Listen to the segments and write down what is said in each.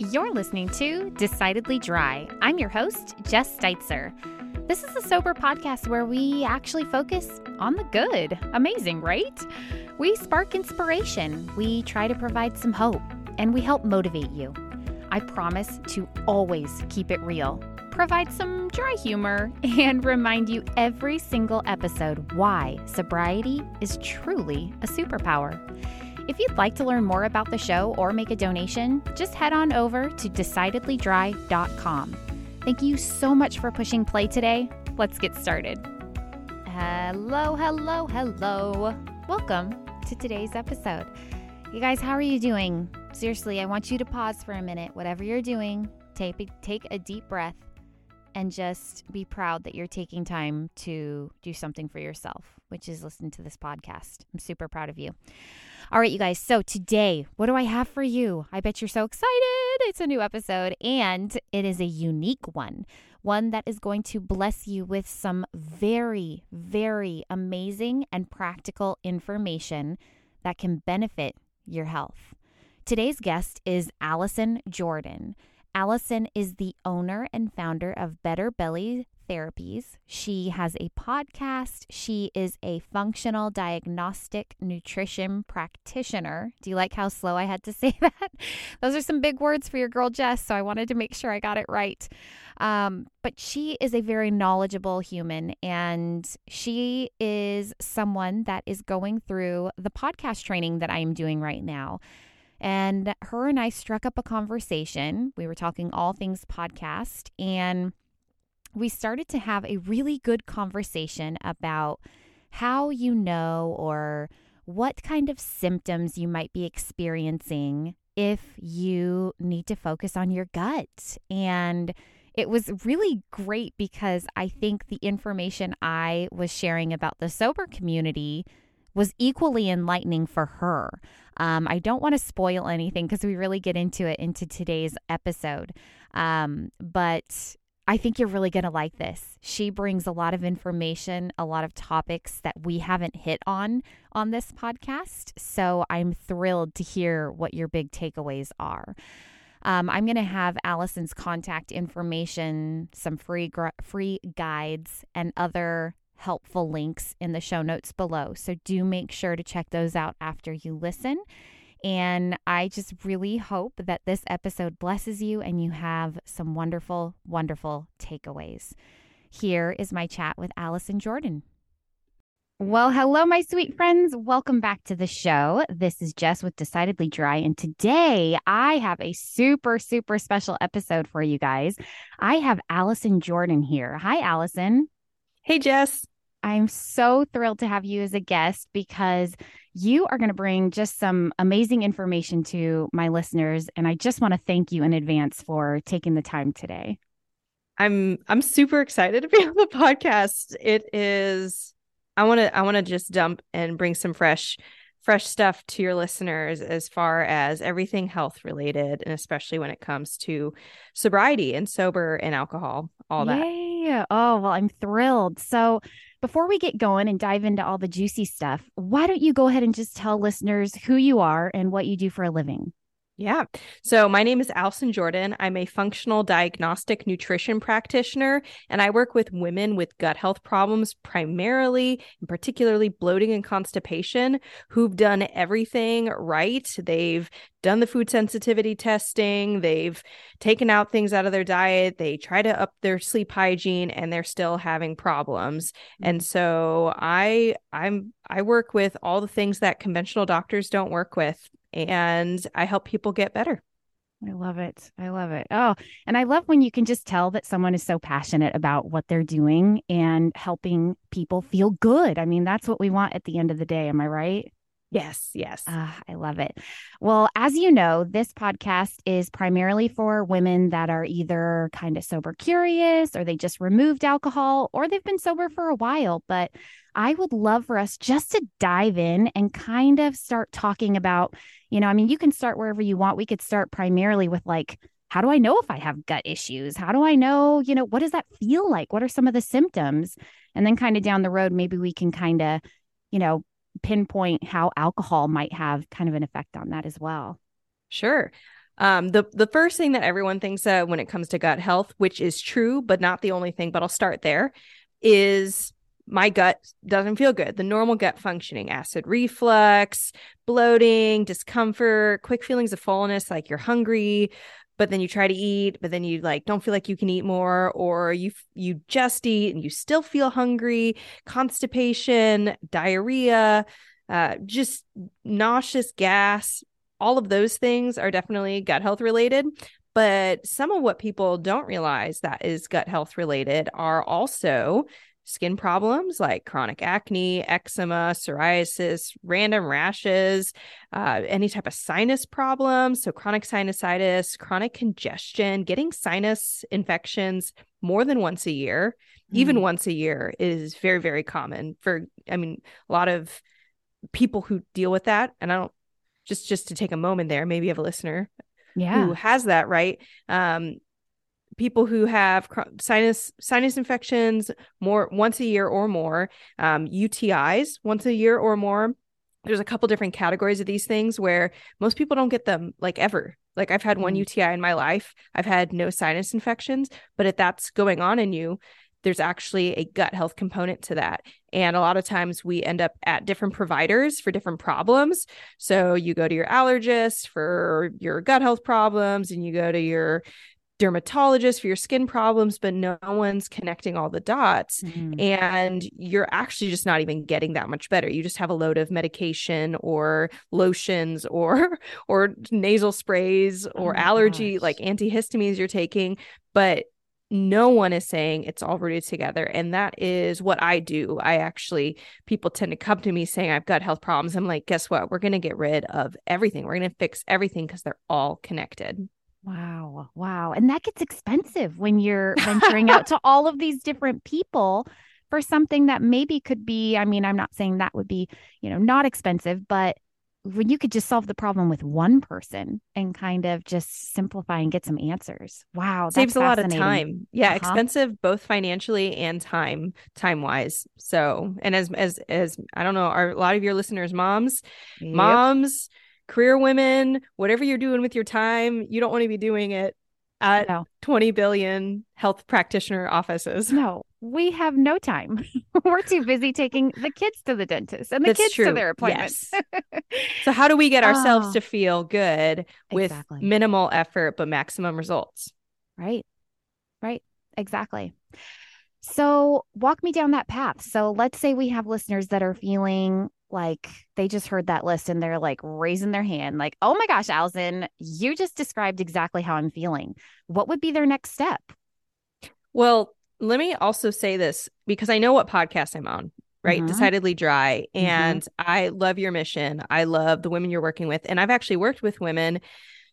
You're listening to Decidedly Dry. I'm your host, Jess Steitzer. This is a sober podcast where we actually focus on the good. Amazing, right? We spark inspiration. We try to provide some hope, and we help motivate you. I promise to always keep it real, provide some dry humor, and remind you every single episode why sobriety is truly a superpower. If you'd like to learn more about the show or make a donation, just head on over to decidedlydry.com. Thank you so much for pushing play today. Let's get started. Hello. Welcome to today's episode. You guys, how are you doing? Seriously, I want you to pause for a minute. Whatever you're doing, take a deep breath and just be proud that you're taking time to do something for yourself, which is listen to this podcast. I'm super proud of you. All right, you guys. So today, what do I have for you? I bet you're so excited. It's a new episode, and it is a unique one that is going to bless you with some very, very amazing and practical information that can benefit your health. Today's guest is Allison Jordan. Allison is the owner and founder of Better Belly Therapies. She has a podcast. She is a functional diagnostic nutrition practitioner. Do you like how slow I had to say that? Those are some big words for your girl Jess, so I wanted to make sure I got it right. But she is a very knowledgeable human, and she is someone that is going through the podcast training that I am doing right now. And her and I struck up a conversation. We were talking all things podcast, and we started to have a really good conversation about how you know or what kind of symptoms you might be experiencing if you need to focus on your gut. And it was really great because I think the information I was sharing about the sober community was equally enlightening for her. I don't want to spoil anything because we really get into it into today's episode. But I think you're really going to like this. She brings a lot of information, a lot of topics that we haven't hit on this podcast. So I'm thrilled to hear what your big takeaways are. I'm going to have Allison's contact information, some free guides, and other helpful links in the show notes below. So do make sure to check those out after you listen. And I just really hope that this episode blesses you and you have some wonderful, wonderful takeaways. Here is my chat with Allison Jordan. Well, hello, my sweet friends. Welcome back to the show. This is Jess with Decidedly Dry, and today I have a super, super special episode for you guys. I have Allison Jordan here. Hi, Allison. Hey, Jess. I'm so thrilled to have you as a guest because you are going to bring just some amazing information to my listeners. And I just want to thank you in advance for taking the time today. I'm super excited to be on the podcast. I want to just dump and bring some fresh stuff to your listeners as far as everything health related, and especially when it comes to sobriety and sober and alcohol, all that. Yeah. Oh, well, I'm thrilled. So before we get going and dive into all the juicy stuff, why don't you go ahead and just tell listeners who you are and what you do for a living? Yeah. So my name is Allison Jordan. I'm a functional diagnostic nutrition practitioner, and I work with women with gut health problems, primarily and particularly bloating and constipation, who've done everything right. They've done the food sensitivity testing. They've taken out things out of their diet. They try to up their sleep hygiene, and they're still having problems. And so I work with all the things that conventional doctors don't work with. And I help people get better. I love it. I love it. Oh, and I love when you can just tell that someone is so passionate about what they're doing and helping people feel good. I mean, that's what we want at the end of the day. Am I right? Yes. Yes. I love it. Well, as you know, this podcast is primarily for women that are either kind of sober curious, or they just removed alcohol, or they've been sober for a while. But I would love for us just to dive in and kind of start talking about, you know, I mean, you can start wherever you want. We could start primarily with like, how do I know if I have gut issues? How do I know, you know, what does that feel like? What are some of the symptoms? And then kind of down the road, maybe we can kind of, you know, pinpoint how alcohol might have kind of an effect on that as well. Sure. The first thing that everyone thinks of when it comes to gut health, which is true, but not the only thing, but I'll start there, is my gut doesn't feel good. The normal gut functioning, acid reflux, bloating, discomfort, quick feelings of fullness, like you're hungry, but then you try to eat, but then you like don't feel like you can eat more, or you just eat and you still feel hungry, constipation, diarrhea, just nauseous gas. All of those things are definitely gut health related, but some of what people don't realize that is gut health related are also skin problems like chronic acne, eczema, psoriasis, random rashes, any type of sinus problems. So chronic sinusitis, chronic congestion, getting sinus infections more than once a year, even once a year is very, very common for, a lot of people who deal with that. And I don't, just to take a moment there, maybe you have a listener who has that, right? People who have sinus infections once a year or more, UTIs once a year or more. There's a couple different categories of these things where most people don't get them like ever. Like I've had one UTI in my life. I've had no sinus infections, but if that's going on in you, there's actually a gut health component to that. And a lot of times we end up at different providers for different problems. So you go to your allergist for your gut health problems, and you go to your dermatologist for your skin problems, but no one's connecting all the dots. And you're actually just not even getting that much better. You just have a load of medication or lotions or nasal sprays or allergy, like antihistamines you're taking, but no one is saying it's all rooted together. And that is what I do. People tend to come to me saying I've got health problems. I'm like, guess what? We're going to get rid of everything. We're going to fix everything because they're all connected. Wow. Wow. And that gets expensive when you're venturing out to all of these different people for something that maybe could be, I'm not saying that would be, not expensive, but when you could just solve the problem with one person and kind of just simplify and get some answers. Wow. That saves a lot of time. Yeah. Expensive, both financially and time-wise. So, and as I don't know, a lot of your listeners, moms, career women, whatever you're doing with your time, you don't want to be doing it at 20 billion health practitioner offices. No, we have no time. We're too busy taking the kids to the dentist and the kids to their appointments. Yes. So how do we get ourselves to feel good with minimal effort, but maximum results? Right. Exactly. So walk me down that path. So let's say we have listeners that are feeling like they just heard that list and they're like raising their hand, like, oh my gosh, Allison, you just described exactly how I'm feeling. What would be their next step? Well, let me also say this because I know what podcast I'm on, right? Decidedly Dry. And I love your mission. I love the women you're working with. And I've actually worked with women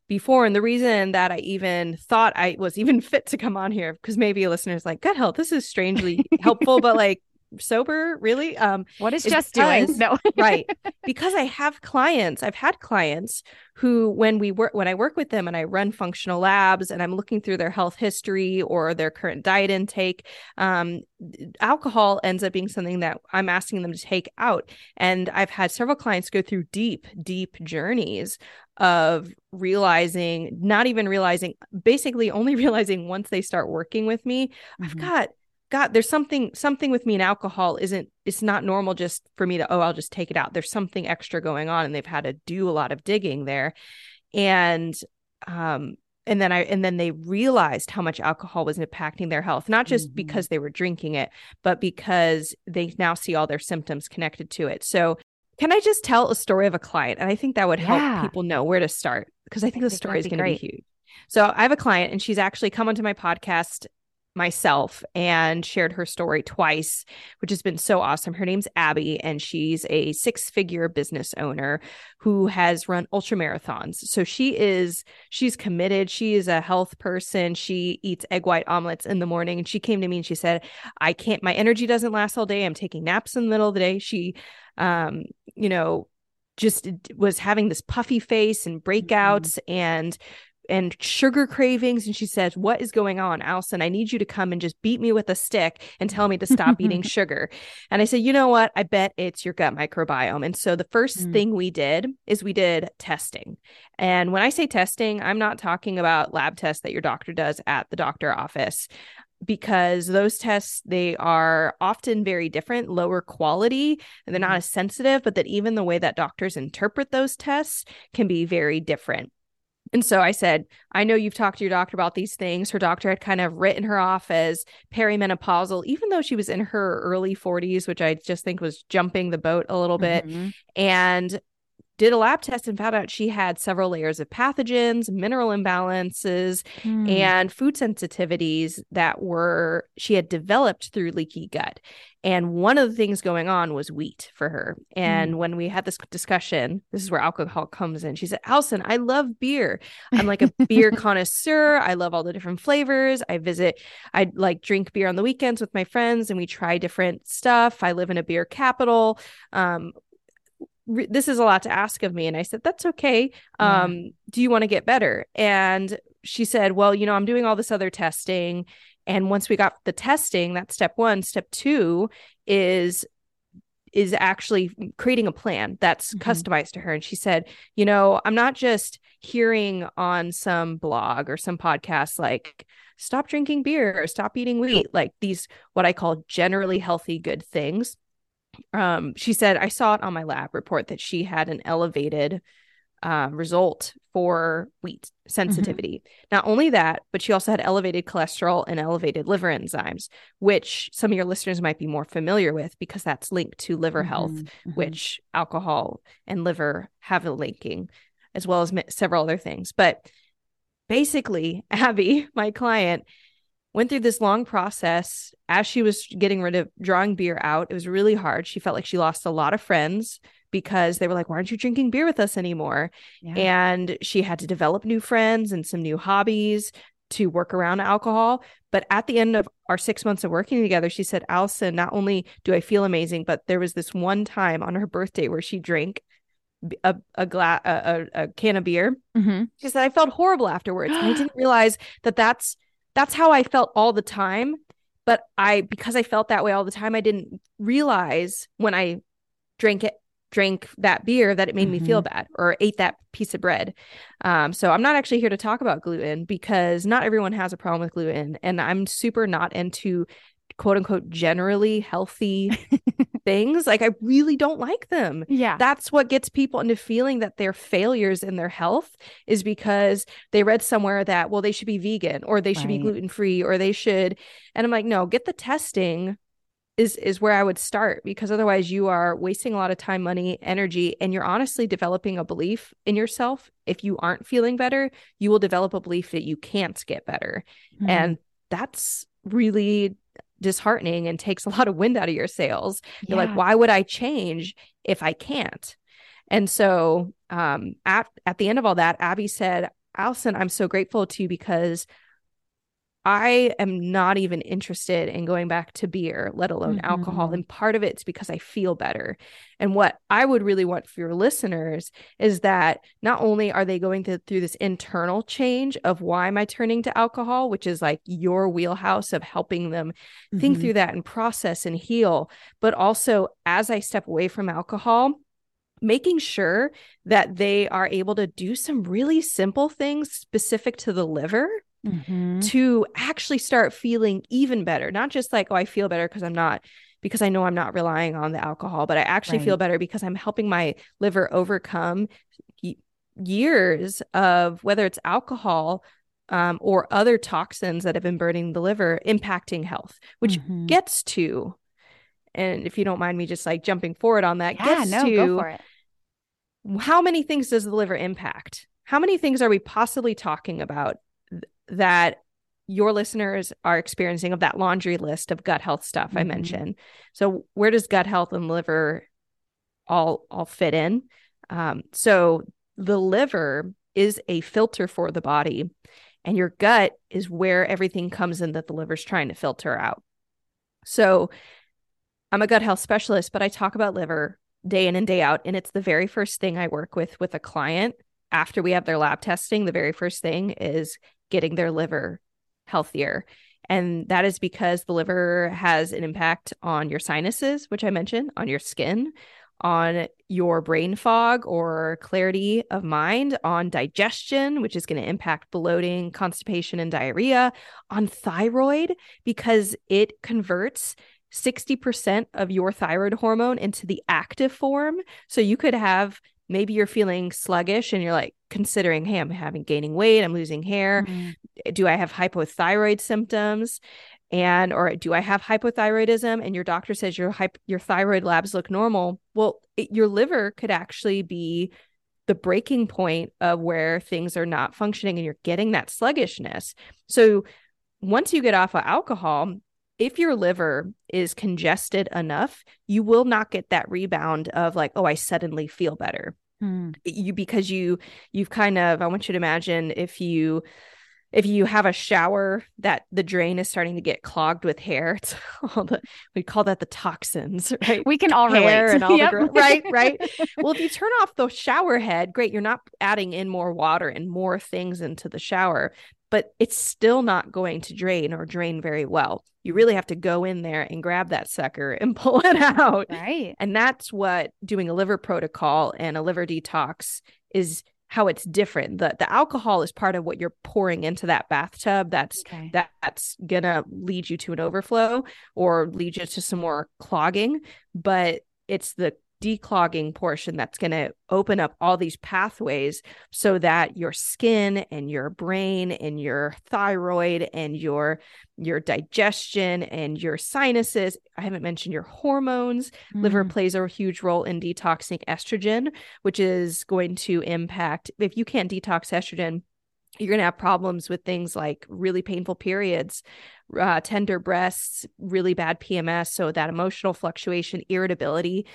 before. And the reason that I even thought I was even fit to come on here, because maybe a listener's like, gut health, this is strangely helpful, but like, sober, really? What is Jess doing? No. Right. Because I've had clients who, when I work with them and I run functional labs and I'm looking through their health history or their current diet intake, alcohol ends up being something that I'm asking them to take out. And I've had several clients go through deep, deep journeys of only realizing once they start working with me, I've got God, there's something with me, and alcohol it's not normal just for me to, I'll just take it out. There's something extra going on, and they've had to do a lot of digging there. And then they realized how much alcohol was impacting their health, not just because they were drinking it, but because they now see all their symptoms connected to it. So can I just tell a story of a client? And I think that would help people know where to start, because I think the story is going to be huge. So I have a client, and she's actually come onto my podcast myself and shared her story twice, which has been so awesome. Her name's Abby, and she's a 6-figure business owner who has run ultra marathons. So she's committed. She is a health person. She eats egg white omelets in the morning. And she came to me and she said, my energy doesn't last all day. I'm taking naps in the middle of the day. She, just was having this puffy face and breakouts and and sugar cravings. And she says, what is going on, Allison? I need you to come and just beat me with a stick and tell me to stop eating sugar. And I said, you know what? I bet it's your gut microbiome. And so the first thing we did is we did testing. And when I say testing, I'm not talking about lab tests that your doctor does at the doctor office, because those tests, they are often very different, lower quality, and they're not as sensitive, but that even the way that doctors interpret those tests can be very different. And so I said, I know you've talked to your doctor about these things. Her doctor had kind of written her off as perimenopausal, even though she was in her early 40s, which I just think was jumping the boat a little bit. And did a lab test and found out she had several layers of pathogens, mineral imbalances, and food sensitivities that were, she had developed through leaky gut. And one of the things going on was wheat for her. And when we had this discussion, this is where alcohol comes in. She said, Allison, I love beer. I'm like a beer connoisseur. I love all the different flavors. I like drink beer on the weekends with my friends and we try different stuff. I live in a beer capital. This is a lot to ask of me. And I said, that's okay. Do you want to get better? And she said, well, you know, I'm doing all this other testing. And once we got the testing, that's step one. Step two is actually creating a plan that's customized to her. And she said, you know, I'm not just hearing on some blog or some podcast, like stop drinking beer or stop eating wheat, like these, what I call generally healthy, good things. She said, I saw it on my lab report that she had an elevated result for wheat sensitivity. Not only that, but she also had elevated cholesterol and elevated liver enzymes, which some of your listeners might be more familiar with because that's linked to liver health, which alcohol and liver have a linking, as well as several other things. But basically, Abby, my client, went through this long process as she was getting rid of drawing beer out. It was really hard. She felt like she lost a lot of friends because they were like, why aren't you drinking beer with us anymore? And she had to develop new friends and some new hobbies to work around alcohol. But at the end of our 6 months of working together, she said, Allison, not only do I feel amazing, but there was this one time on her birthday where she drank a can of beer. She said, I felt horrible afterwards. And I didn't realize that that's how I felt all the time. But because I felt that way all the time, I didn't realize when I drank that beer that it made me feel bad or ate that piece of bread. So I'm not actually here to talk about gluten because not everyone has a problem with gluten. And I'm super not into quote unquote generally healthy things. Like I really don't like them. Yeah. That's what gets people into feeling that they're failures in their health is because they read somewhere that, well, they should be vegan or they should be gluten-free or they should. And I'm like, no, get the testing is where I would start because otherwise you are wasting a lot of time, money, energy, and you're honestly developing a belief in yourself. If you aren't feeling better, you will develop a belief that you can't get better. And that's really disheartening and takes a lot of wind out of your sails. You're like, why would I change if I can't? And so at the end of all that, Abby said, Allison, I'm so grateful to you because I am not even interested in going back to beer, let alone alcohol. And part of it's because I feel better. And what I would really want for your listeners is that not only are they going through this internal change of why am I turning to alcohol, which is like your wheelhouse of helping them think through that and process and heal, but also as I step away from alcohol, making sure that they are able to do some really simple things specific to the liver to actually start feeling even better. Not just like, oh, I feel better because I know I'm not relying on the alcohol, but I actually feel better because I'm helping my liver overcome years of whether it's alcohol or other toxins that have been burning the liver, impacting health, which gets to, and if you don't mind me just like jumping forward on that, go for it. How many things does the liver impact? How many things are we possibly talking about that your listeners are experiencing of that laundry list of gut health stuff I mentioned? So where does gut health and liver all fit in? So the liver is a filter for the body, and your gut is where everything comes in that the liver's trying to filter out. So I'm a gut health specialist, but I talk about liver day in and day out, and it's the very first thing I work with a client after we have their lab testing, the very first thing is getting their liver healthier. And that is because the liver has an impact on your sinuses, which I mentioned, on your skin, on your brain fog or clarity of mind, on digestion, which is going to impact bloating, constipation, and diarrhea, on thyroid, because it converts 60% of your thyroid hormone into the active form. So you could have, maybe you're feeling sluggish and you're like considering, hey, I'm gaining weight, I'm losing hair. Mm-hmm. Do I have hypothyroid symptoms? Or do I have hypothyroidism? And your doctor says your thyroid labs look normal. Well, your liver could actually be the breaking point of where things are not functioning and you're getting that sluggishness. So once you get off of alcohol, if your liver is congested enough, you will not get that rebound of like, oh, I suddenly feel better. Mm. Because you've kind of, I want you to imagine if you have a shower that the drain is starting to get clogged with hair, it's all we call that the toxins, right? We can all hair relate. And all yep. the right. Well, if you turn off the shower head, great, you're not adding in more water and more things into the shower, but it's still not going to drain very well. You really have to go in there and grab that sucker and pull it out. Right. And that's what doing a liver protocol and a liver detox is, how it's different. The alcohol is part of what you're pouring into that bathtub. That's going to lead you to an overflow or lead you to some more clogging, but it's the declogging portion that's going to open up all these pathways so that your skin and your brain and your thyroid and your digestion and your sinuses. I haven't mentioned your hormones. Mm-hmm. Liver plays a huge role in detoxing estrogen, which is going to impact, if you can't detox estrogen, you're going to have problems with things like really painful periods, tender breasts, really bad PMS. So that emotional fluctuation, irritability.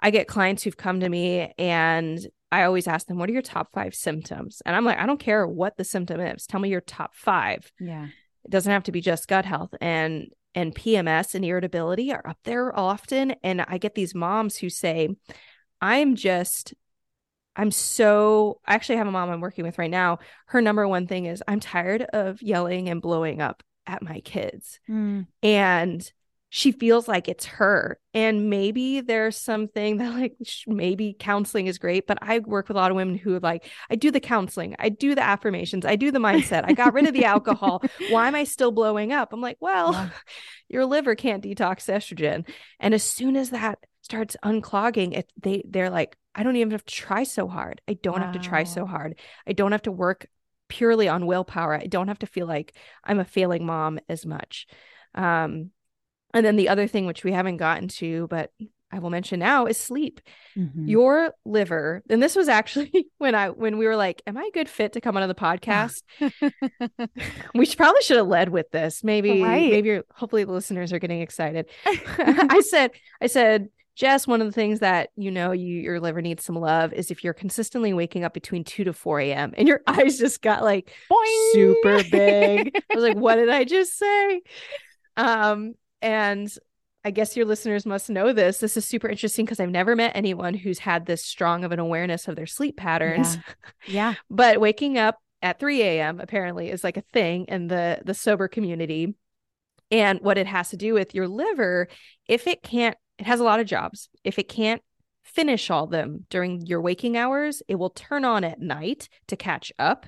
I get clients who've come to me and I always ask them, what are your top 5 symptoms? And I'm like, I don't care what the symptom is. Tell me your top 5. Yeah. It doesn't have to be just gut health, and PMS and irritability are up there often. And I get these moms who say, I actually have a mom I'm working with right now. Her number one thing is, I'm tired of yelling and blowing up at my kids. Mm. And she feels like it's her. And maybe there's something that like, maybe counseling is great, but I work with a lot of women who are like, I do the counseling, I do the affirmations, I do the mindset, I got rid of the alcohol. Why am I still blowing up? I'm like, well, your liver can't detox estrogen. And as soon as that starts unclogging, they're like, I don't even have to try so hard. I don't have to try so hard. I don't have to work purely on willpower. I don't have to feel like I'm a failing mom as much. And then the other thing, which we haven't gotten to, but I will mention now, is sleep. Mm-hmm. Your liver, and this was actually when we were like, am I a good fit to come on the podcast? We probably should have led with this. Maybe, right. Hopefully the listeners are getting excited. I said, Jess, one of the things that, your liver needs some love is if you're consistently waking up between 2 to 4 a.m. and your eyes just got like boing! Super big. I was like, what did I just say? And I guess your listeners must know this. This is super interesting because I've never met anyone who's had this strong of an awareness of their sleep patterns. Yeah. But waking up at 3 a.m. apparently is like a thing in the sober community. And what it has to do with your liver, it has a lot of jobs. If it can't finish all them during your waking hours, it will turn on at night to catch up.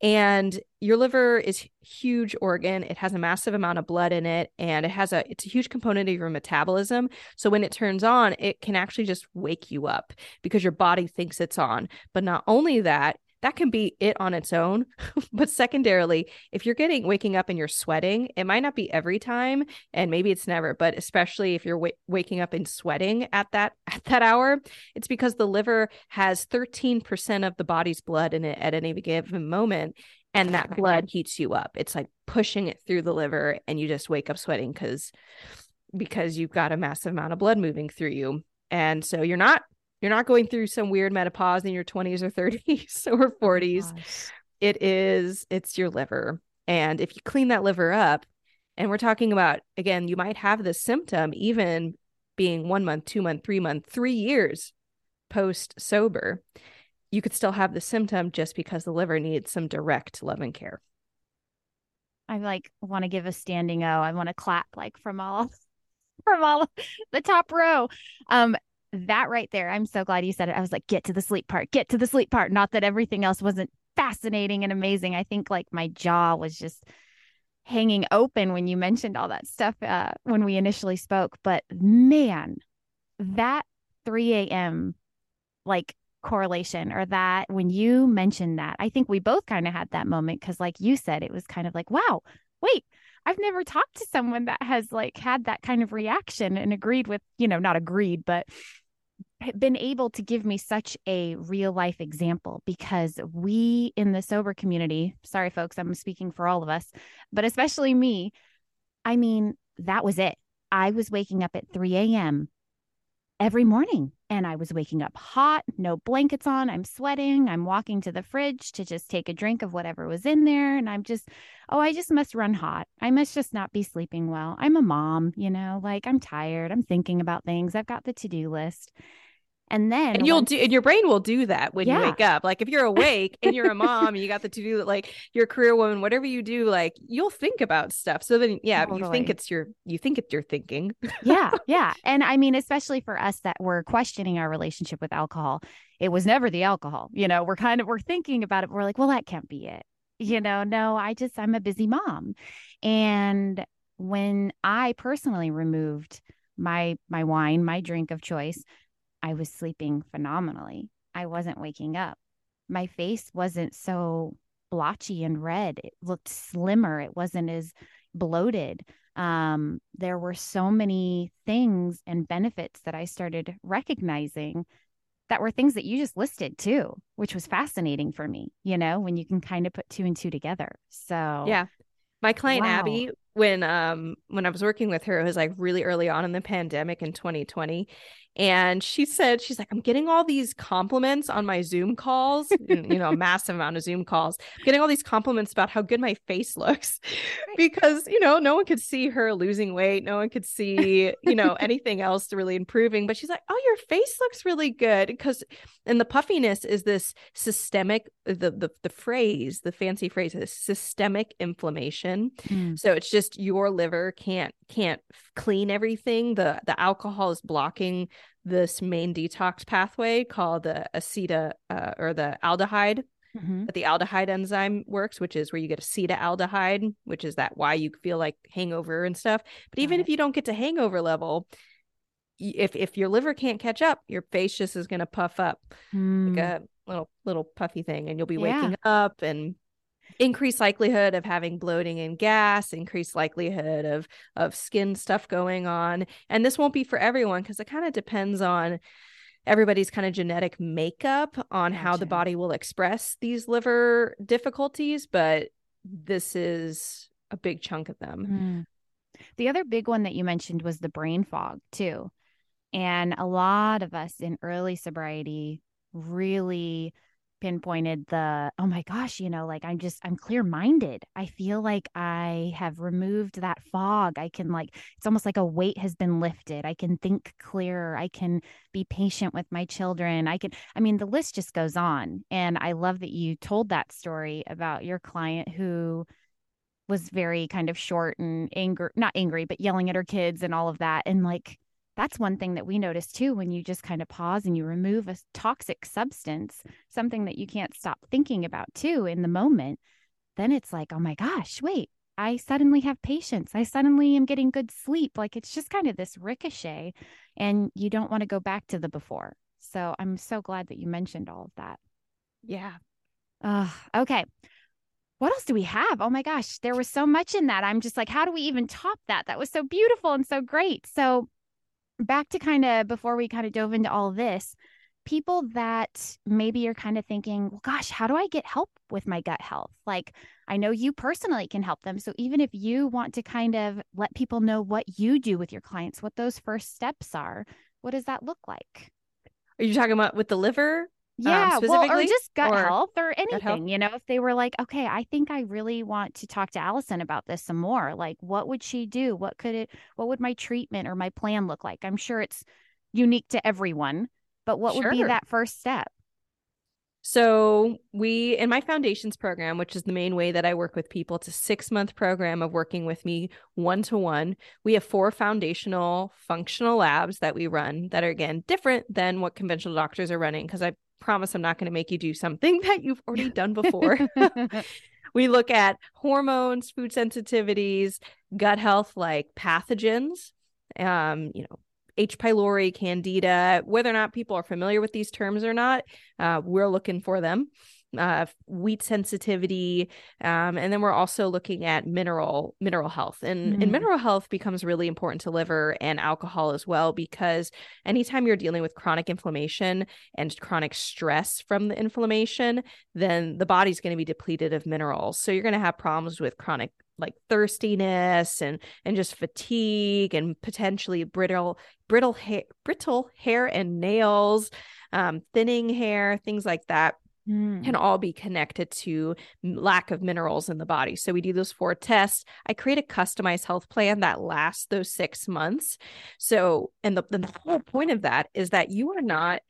And your liver is a huge organ. It has a massive amount of blood in it, and it's a huge component of your metabolism. So when it turns on, it can actually just wake you up because your body thinks it's on. But not only that can be it on its own. But secondarily, if you're waking up and you're sweating, it might not be every time, and maybe it's never, but especially if you're waking up and sweating at that hour, it's because the liver has 13% of the body's blood in it at any given moment. And that blood heats you up. It's like pushing it through the liver, and you just wake up sweating because you've got a massive amount of blood moving through you. And so you're not going through some weird menopause in your 20s or 30s or 40s. Gosh. It's your liver. And if you clean that liver up, and we're talking about, again, you might have this symptom even being 1 month, 2 month, 3 years post sober. you could still have the symptom just because the liver needs some direct love and care. I like want to give a standing O. I want to clap like from all the top row. That right there. I'm so glad you said it. I was like, get to the sleep part. Not that everything else wasn't fascinating and amazing. I think like my jaw was just hanging open when you mentioned all that stuff when we initially spoke, but man, that 3 a.m. like correlation, or that when you mentioned that, I think we both kind of had that moment. Cause like you said, it was kind of like, wow, wait, I've never talked to someone that has like had that kind of reaction and not agreed, but been able to give me such a real life example, because we in the sober community, sorry folks, I'm speaking for all of us, but especially me. I mean, that was it. I was waking up at 3 a.m. every morning, and I was waking up hot, no blankets on, I'm sweating, I'm walking to the fridge to just take a drink of whatever was in there. And I'm just, I just must run hot. I must just not be sleeping well. I'm a mom, like I'm tired. I'm thinking about things. I've got the to-do list. And then your brain will do that when you wake up. Like if you're awake and you're a mom and you got the to-do, like you're a career woman, whatever you do, like you'll think about stuff. So then, totally. you think it's your thinking. Yeah. Yeah. And I mean, especially for us that were questioning our relationship with alcohol, it was never the alcohol, we're thinking about it. We're like, well, that can't be it. No, I'm a busy mom. And when I personally removed my wine, my drink of choice, I was sleeping phenomenally. I wasn't waking up. My face wasn't so blotchy and red. It looked slimmer. It wasn't as bloated. There were so many things and benefits that I started recognizing that were things that you just listed too, which was fascinating for me, when you can kind of put two and two together. So yeah. My client, wow. Abby, when I was working with her, it was like really early on in the pandemic in 2020. And she said, she's like, I'm getting all these compliments on my Zoom calls, a massive amount of Zoom calls, I'm getting all these compliments about how good my face looks because, no one could see her losing weight. No one could see, anything else really improving. But she's like, oh, your face looks really good because the puffiness is this systemic, the fancy phrase is systemic inflammation. Mm. So it's just your liver can't clean everything. The alcohol is blocking this main detox pathway called the aldehyde. Mm-hmm. But the aldehyde enzyme works, which is where you get acetaldehyde, which is why you feel like hangover and stuff. But even if you don't get to hangover level, if your liver can't catch up, your face just is going to puff up like a little puffy thing, and you'll be waking up and increased likelihood of having bloating and gas, increased likelihood of skin stuff going on. And this won't be for everyone because it kind of depends on everybody's kind of genetic makeup on how the body will express these liver difficulties. But this is a big chunk of them. Mm. The other big one that you mentioned was the brain fog too. And a lot of us in early sobriety really pinpointed the, oh my gosh, I'm clear-minded. I feel like I have removed that fog. I can it's almost like a weight has been lifted. I can think clearer. I can be patient with my children. the list just goes on. And I love that you told that story about your client who was very kind of short and not angry, but yelling at her kids and all of that. And that's one thing that we notice too, when you just kind of pause and you remove a toxic substance, something that you can't stop thinking about too in the moment, then it's like, oh my gosh, wait, I suddenly have patience. I suddenly am getting good sleep. It's just kind of this ricochet, and you don't want to go back to the before. So I'm so glad that you mentioned all of that. Yeah. Okay. What else do we have? Oh my gosh, there was so much in that. I'm just like, how do we even top that? That was so beautiful and so great. So back to before we dove into all this, people that maybe are thinking, well, gosh, how do I get help with my gut health? I know you personally can help them. So even if you want to let people know what you do with your clients, what those first steps are, what does that look like? Are you talking about with the liver? Yeah, specifically? Well, or just gut health or anything, if they were like, okay, I think I really want to talk to Allison about this some more. What would she do? What would my treatment or my plan look like? I'm sure it's unique to everyone, but what would be that first step? So we, in my foundations program, which is the main way that I work with people, it's a 6-month program of working with me one-to-one. We have 4 foundational functional labs that we run that are, again, different than what conventional doctors are running, because I promise I'm not going to make you do something that you've already done before. We look at hormones, food sensitivities, gut health, like pathogens, H. pylori, candida, whether or not people are familiar with these terms or not, we're looking for them, wheat sensitivity. And then we're also looking at mineral health, and mineral health becomes really important to liver and alcohol as well, because anytime you're dealing with chronic inflammation and chronic stress from the inflammation, then the body's going to be depleted of minerals. So you're going to have problems with chronic like thirstiness and just fatigue, and potentially brittle hair and nails, thinning hair, things like that can all be connected to lack of minerals in the body. So we do those 4 tests. I create a customized health plan that lasts those 6 months. So, and the whole point of that is that you are not,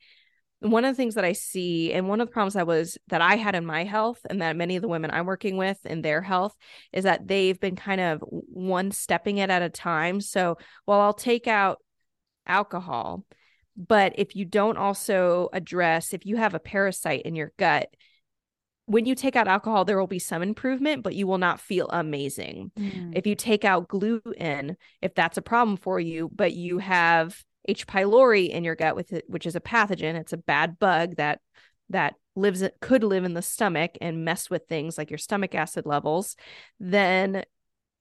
one of the things that I see, and one of the problems that I had in my health, and that many of the women I'm working with in their health, is that they've been kind of one stepping it at a time. So, well, I'll take out alcohol, but if you don't also address, if you have a parasite in your gut, when you take out alcohol, there will be some improvement, but you will not feel amazing. Mm. If you take out gluten, if that's a problem for you, but you have H. pylori in your gut with it, which is a pathogen. It's a bad bug that could live in the stomach and mess with things like your stomach acid levels. Then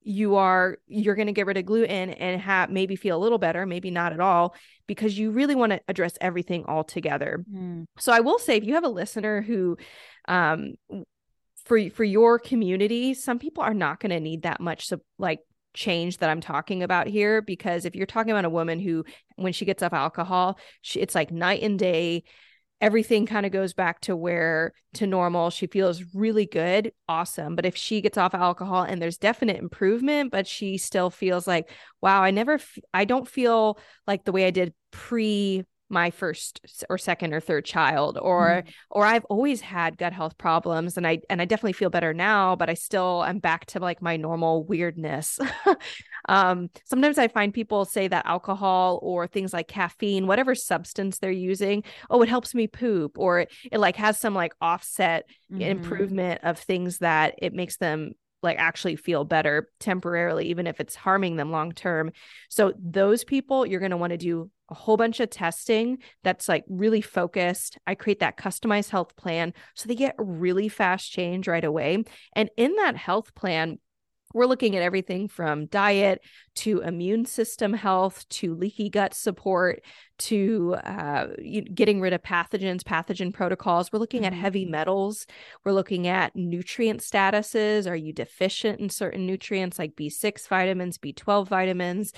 you're going to get rid of gluten and maybe feel a little better, maybe not at all, because you really want to address everything all together. Mm. So I will say, if you have a listener who, for your community, some people are not going to need that much change that I'm talking about here, because if you're talking about a woman who, when she gets off alcohol, it's like night and day, everything kind of goes back to normal. She feels really good. Awesome. But if she gets off alcohol and there's definite improvement, but she still feels like, wow, I don't feel like the way I did pre my first or second or third child, or I've always had gut health problems, and I definitely feel better now, but I still am back to like my normal weirdness. Sometimes I find people say that alcohol or things like caffeine, whatever substance they're using, oh, it helps me poop, or it like has some like offset improvement of things that it makes them like actually feel better temporarily, even if it's harming them long-term. So those people, you're going to want to do a whole bunch of testing that's like really focused. I create that customized health plan so they get really fast change right away. And in that health plan, we're looking at everything from diet to immune system health, to leaky gut support, to getting rid of pathogens, pathogen protocols. We're looking at heavy metals. We're looking at nutrient statuses. Are you deficient in certain nutrients like B6 vitamins, B12 vitamins,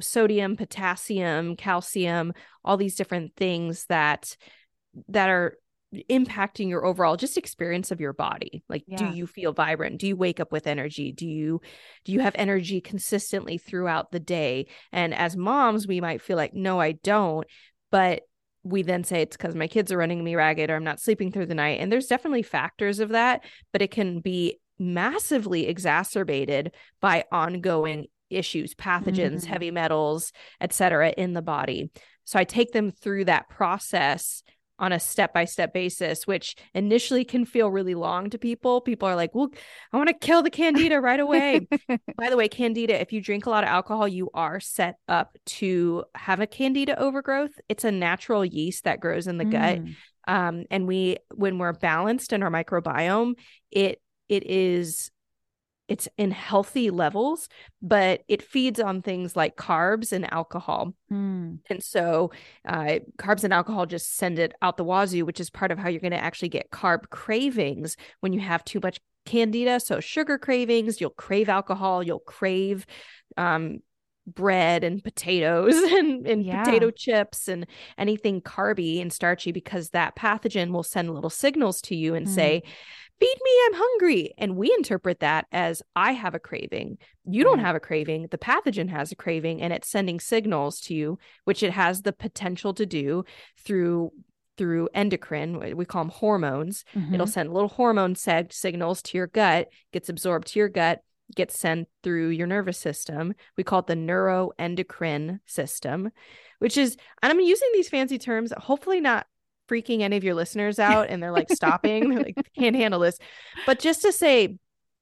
sodium, potassium, calcium, all these different things that are impacting your overall just experience of your body. Like, do you feel vibrant? Do you wake up with energy? Do you have energy consistently throughout the day? And as moms, we might feel like, no, I don't. But we then say it's because my kids are running me ragged, or I'm not sleeping through the night. And there's definitely factors of that, but it can be massively exacerbated by ongoing issues, pathogens, heavy metals, etc., in the body. So I take them through that process on a step-by-step basis, which initially can feel really long to people. People are like, well, I want to kill the candida right away. By the way, candida, if you drink a lot of alcohol, you are set up to have a candida overgrowth. It's a natural yeast that grows in the gut. And when we're balanced in our microbiome, it's in healthy levels, but it feeds on things like carbs and alcohol. And so carbs and alcohol just send it out the wazoo, which is part of how you're going to actually get carb cravings when you have too much candida. So sugar cravings, you'll crave alcohol, you'll crave bread and potatoes and potato chips and anything carby and starchy, because that pathogen will send little signals to you and say, feed me, I'm hungry. And we interpret that as, I have a craving. You don't have a craving. The pathogen has a craving, and it's sending signals to you, which it has the potential to do through through endocrine, we call them hormones. Mm-hmm. It'll send little hormone signals to your gut, gets absorbed to your gut, gets sent through your nervous system. We call it the neuroendocrine system, which is, and I'm using these fancy terms, hopefully not freaking any of your listeners out and they're like stopping, they're like, can't handle this. But just to say,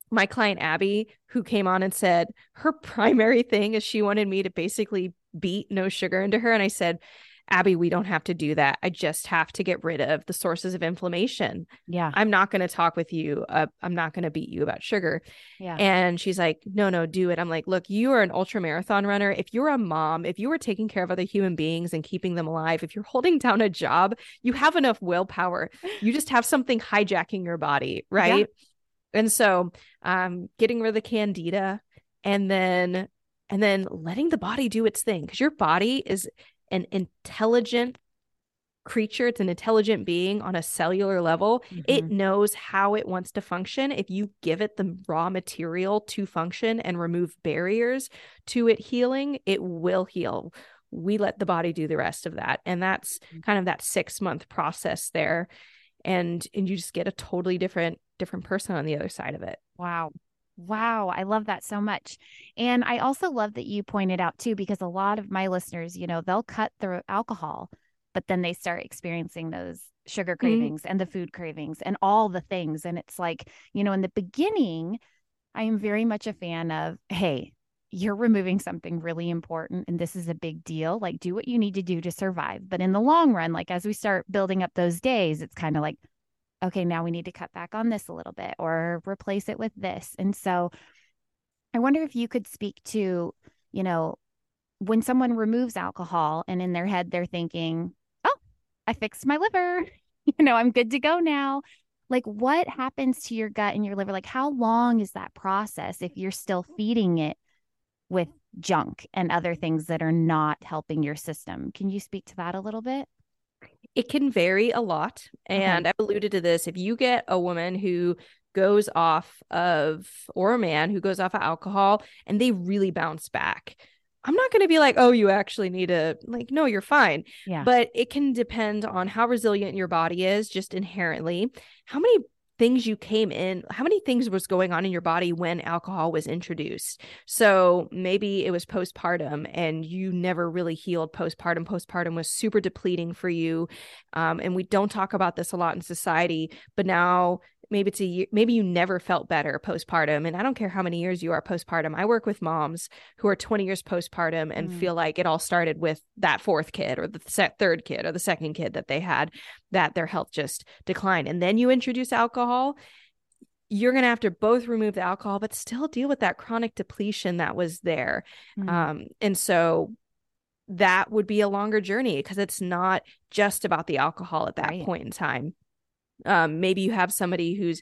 my client, Abby, who came on and said her primary thing is she wanted me to basically beat no sugar into her. And I said, Abby, we don't have to do that. I just have to get rid of the sources of inflammation. Yeah. I'm not going to talk with you. I'm not going to beat you about sugar. Yeah. And she's like, no, do it. I'm like, look, you are an ultra marathon runner. If you're a mom, if you are taking care of other human beings and keeping them alive, if you're holding down a job, you have enough willpower. You just have something hijacking your body. Right. Yeah. And so, getting rid of the candida and then letting the body do its thing. 'Cause your body is an intelligent creature. It's an intelligent being on a cellular level. Mm-hmm. It knows how it wants to function. If you give it the raw material to function and remove barriers to it healing, it will heal. We let the body do the rest of that. And that's kind of that 6-month process there. And you just get a totally different person on the other side of it. Wow. I love that so much. And I also love that you pointed out too, because a lot of my listeners, they'll cut through alcohol, but then they start experiencing those sugar cravings and the food cravings and all the things. And it's like, in the beginning, I am very much a fan of, hey, you're removing something really important. And this is a big deal. Like, do what you need to do to survive. But in the long run, like as we start building up those days, it's kind of like, okay, now we need to cut back on this a little bit or replace it with this. And so I wonder if you could speak to, when someone removes alcohol and in their head, they're thinking, oh, I fixed my liver, I'm good to go now. Like, what happens to your gut and your liver? Like, how long is that process if you're still feeding it with junk and other things that are not helping your system? Can you speak to that a little bit? It can vary a lot. And I've alluded to this. If you get a woman who goes off of, or a man who goes off of alcohol and they really bounce back, I'm not going to be like, oh, you actually need to, like, no, you're fine. Yeah. But it can depend on how resilient your body is just inherently, how many things you came in, how many things was going on in your body when alcohol was introduced. So maybe it was postpartum and you never really healed postpartum. Postpartum was super depleting for you. And we don't talk about this a lot in society, but now maybe it's a year, maybe you never felt better postpartum. And I don't care how many years you are postpartum. I work with moms who are 20 years postpartum and feel like it all started with that fourth kid or the third kid or the second kid that they had, that their health just declined. And then you introduce alcohol, you're going to have to both remove the alcohol, but still deal with that chronic depletion that was there. And so that would be a longer journey because it's not just about the alcohol at that point in time. Maybe you have somebody whose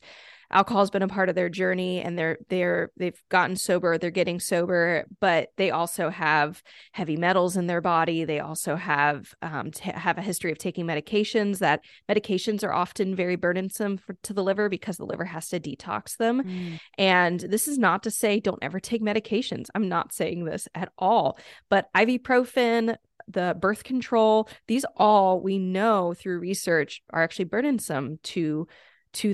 alcohol has been a part of their journey and they've gotten sober, they're getting sober, but they also have heavy metals in their body. They also have a history of taking medications. That medications are often very burdensome to the liver because the liver has to detox them. And this is not to say don't ever take medications. I'm not saying this at all, but ibuprofen, the birth control, these all we know through research are actually burdensome to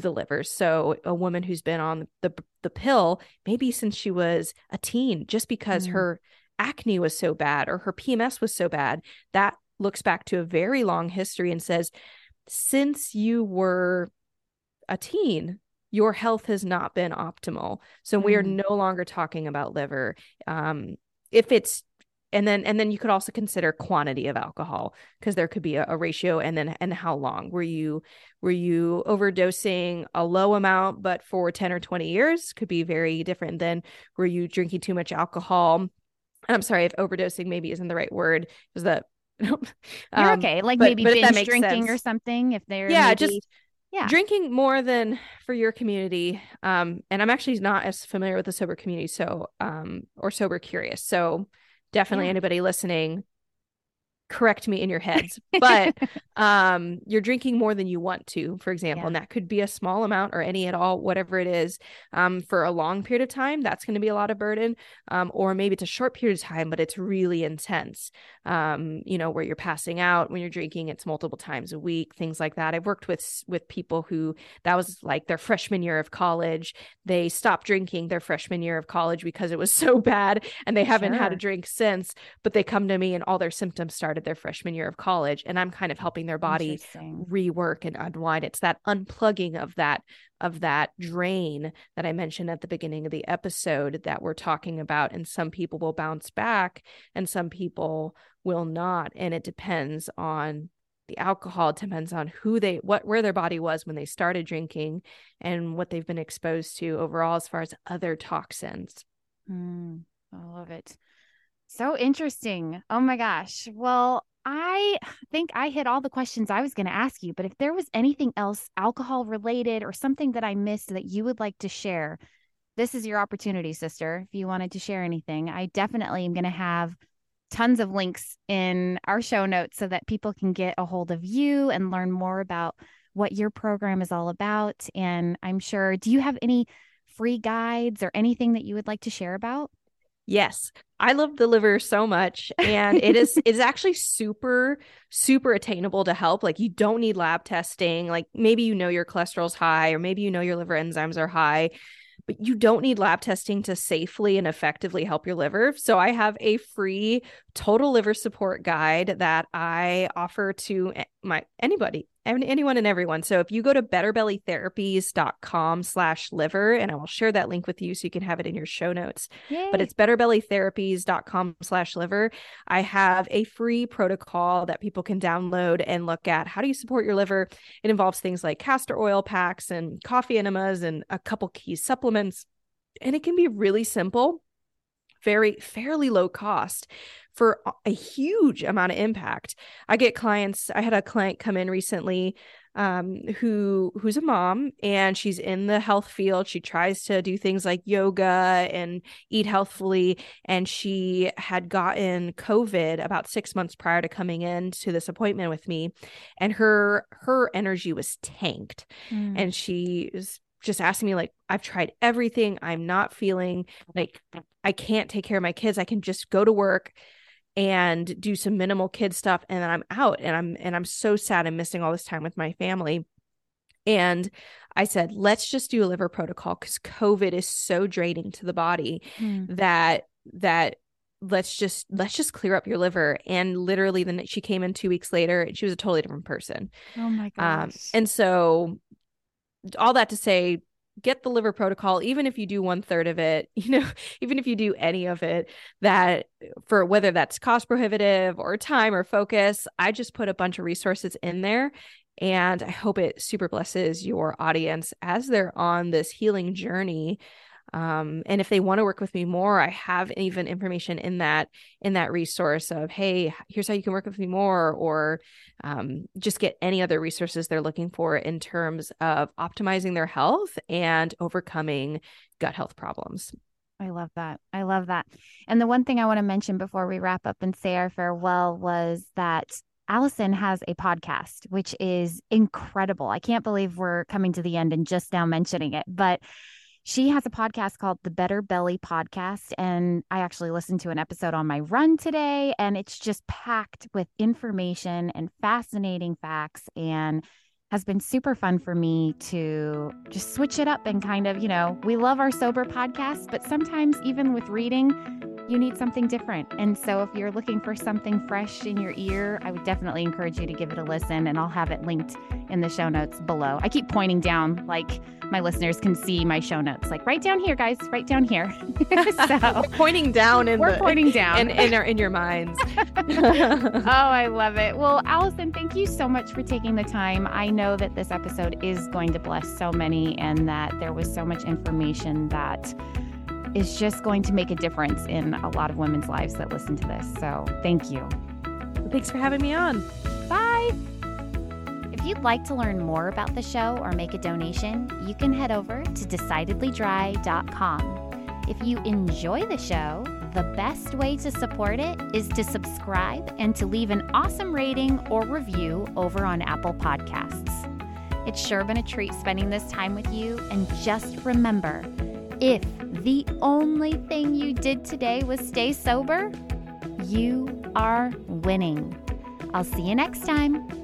the liver. So a woman who's been on the pill, maybe since she was a teen, just because her acne was so bad or her PMS was so bad, that looks back to a very long history and says, since you were a teen, your health has not been optimal. So we are no longer talking about liver. And then you could also consider quantity of alcohol, because there could be a ratio, and how long were you overdosing a low amount, but for 10 or 20 years could be very different than were you drinking too much alcohol. And I'm sorry if overdosing maybe isn't the right word. Is that you're okay? Like, but maybe but binge drinking sense. Or something. If they're drinking more than for your community. And I'm actually not as familiar with the sober community, so or sober curious. So. Definitely anybody listening, correct me in your heads, but you're drinking more than you want to, for example, and that could be a small amount or any at all, whatever it is, for a long period of time, that's going to be a lot of burden. Or maybe it's a short period of time, but it's really intense, you know, where you're passing out when you're drinking, it's multiple times a week, things like that. I've worked with people who that was like their freshman year of college. They stopped drinking their freshman year of college because it was so bad and they haven't had a drink since, but they come to me and all their symptoms started their freshman year of college. And I'm kind of helping their body rework and unwind. It's that unplugging of that drain that I mentioned at the beginning of the episode that we're talking about. And some people will bounce back and some people will not. And it depends on the alcohol, it depends on where their body was when they started drinking and what they've been exposed to overall, as far as other toxins. I love it. So interesting. Oh my gosh. Well, I think I hit all the questions I was going to ask you, but if there was anything else alcohol related or something that I missed that you would like to share, this is your opportunity, sister. If you wanted to share anything, I definitely am going to have tons of links in our show notes so that people can get a hold of you and learn more about what your program is all about. And I'm sure, do you have any free guides or anything that you would like to share about? Yes. I love the liver so much, and it's actually super, super attainable to help. Like, you don't need lab testing. Like, maybe, you know, your cholesterol's high, or maybe, you know, your liver enzymes are high, but you don't need lab testing to safely and effectively help your liver. So I have a free total liver support guide that I offer to anyone and everyone. So if you go to betterbellytherapies.com/liver, and I will share that link with you so you can have it in your show notes. Yay. But it's betterbellytherapies.com/liver. I have a free protocol that people can download and look at. How do you support your liver? It involves things like castor oil packs and coffee enemas and a couple key supplements. And it can be really simple, fairly low cost, for a huge amount of impact. I get clients. I had a client come in recently who's a mom, and she's in the health field. She tries to do things like yoga and eat healthfully. And she had gotten COVID about 6 months prior to coming in to this appointment with me. And her energy was tanked. And she was just asking me, like, I've tried everything. I'm not feeling like I can't take care of my kids. I can just go to work and do some minimal kid stuff, and then I'm out, and I'm so sad. I'm missing all this time with my family. And I said, let's just do a liver protocol, because COVID is so draining to the body that let's just clear up your liver. And literally, then she came in 2 weeks later, and she was a totally different person. Oh my gosh! And so, all that to say, get the liver protocol, even if you do 1/3 of it, you know, even if you do any of it, that for whether that's cost prohibitive or time or focus, I just put a bunch of resources in there. And I hope it super blesses your audience as they're on this healing journey. And if they want to work with me more, I have even information in that resource of, hey, here's how you can work with me more, or just get any other resources they're looking for in terms of optimizing their health and overcoming gut health problems. I love that. I love that. And the one thing I want to mention before we wrap up and say our farewell was that Allison has a podcast, which is incredible. I can't believe we're coming to the end and just now mentioning it, but she has a podcast called The Better Belly Podcast, and I actually listened to an episode on my run today, and it's just packed with information and fascinating facts, and has been super fun for me to just switch it up and kind of, you know, we love our sober podcasts, but sometimes even with reading, you need something different. And so if you're looking for something fresh in your ear, I would definitely encourage you to give it a listen, and I'll have it linked in the show notes below. I keep pointing down, like my listeners can see my show notes, like right down here, guys, right down here. So we're pointing down in your minds. Oh, I love it. Well, Allison, thank you so much for taking the time. I know that this episode is going to bless so many, and that there was so much information that is just going to make a difference in a lot of women's lives that listen to this. So thank you. Thanks for having me on. Bye. If you'd like to learn more about the show or make a donation, you can head over to decidedlydry.com. If you enjoy the show, the best way to support it is to subscribe and to leave an awesome rating or review over on Apple Podcasts. It's sure been a treat spending this time with you, and just remember, if the only thing you did today was stay sober, you are winning. I'll see you next time.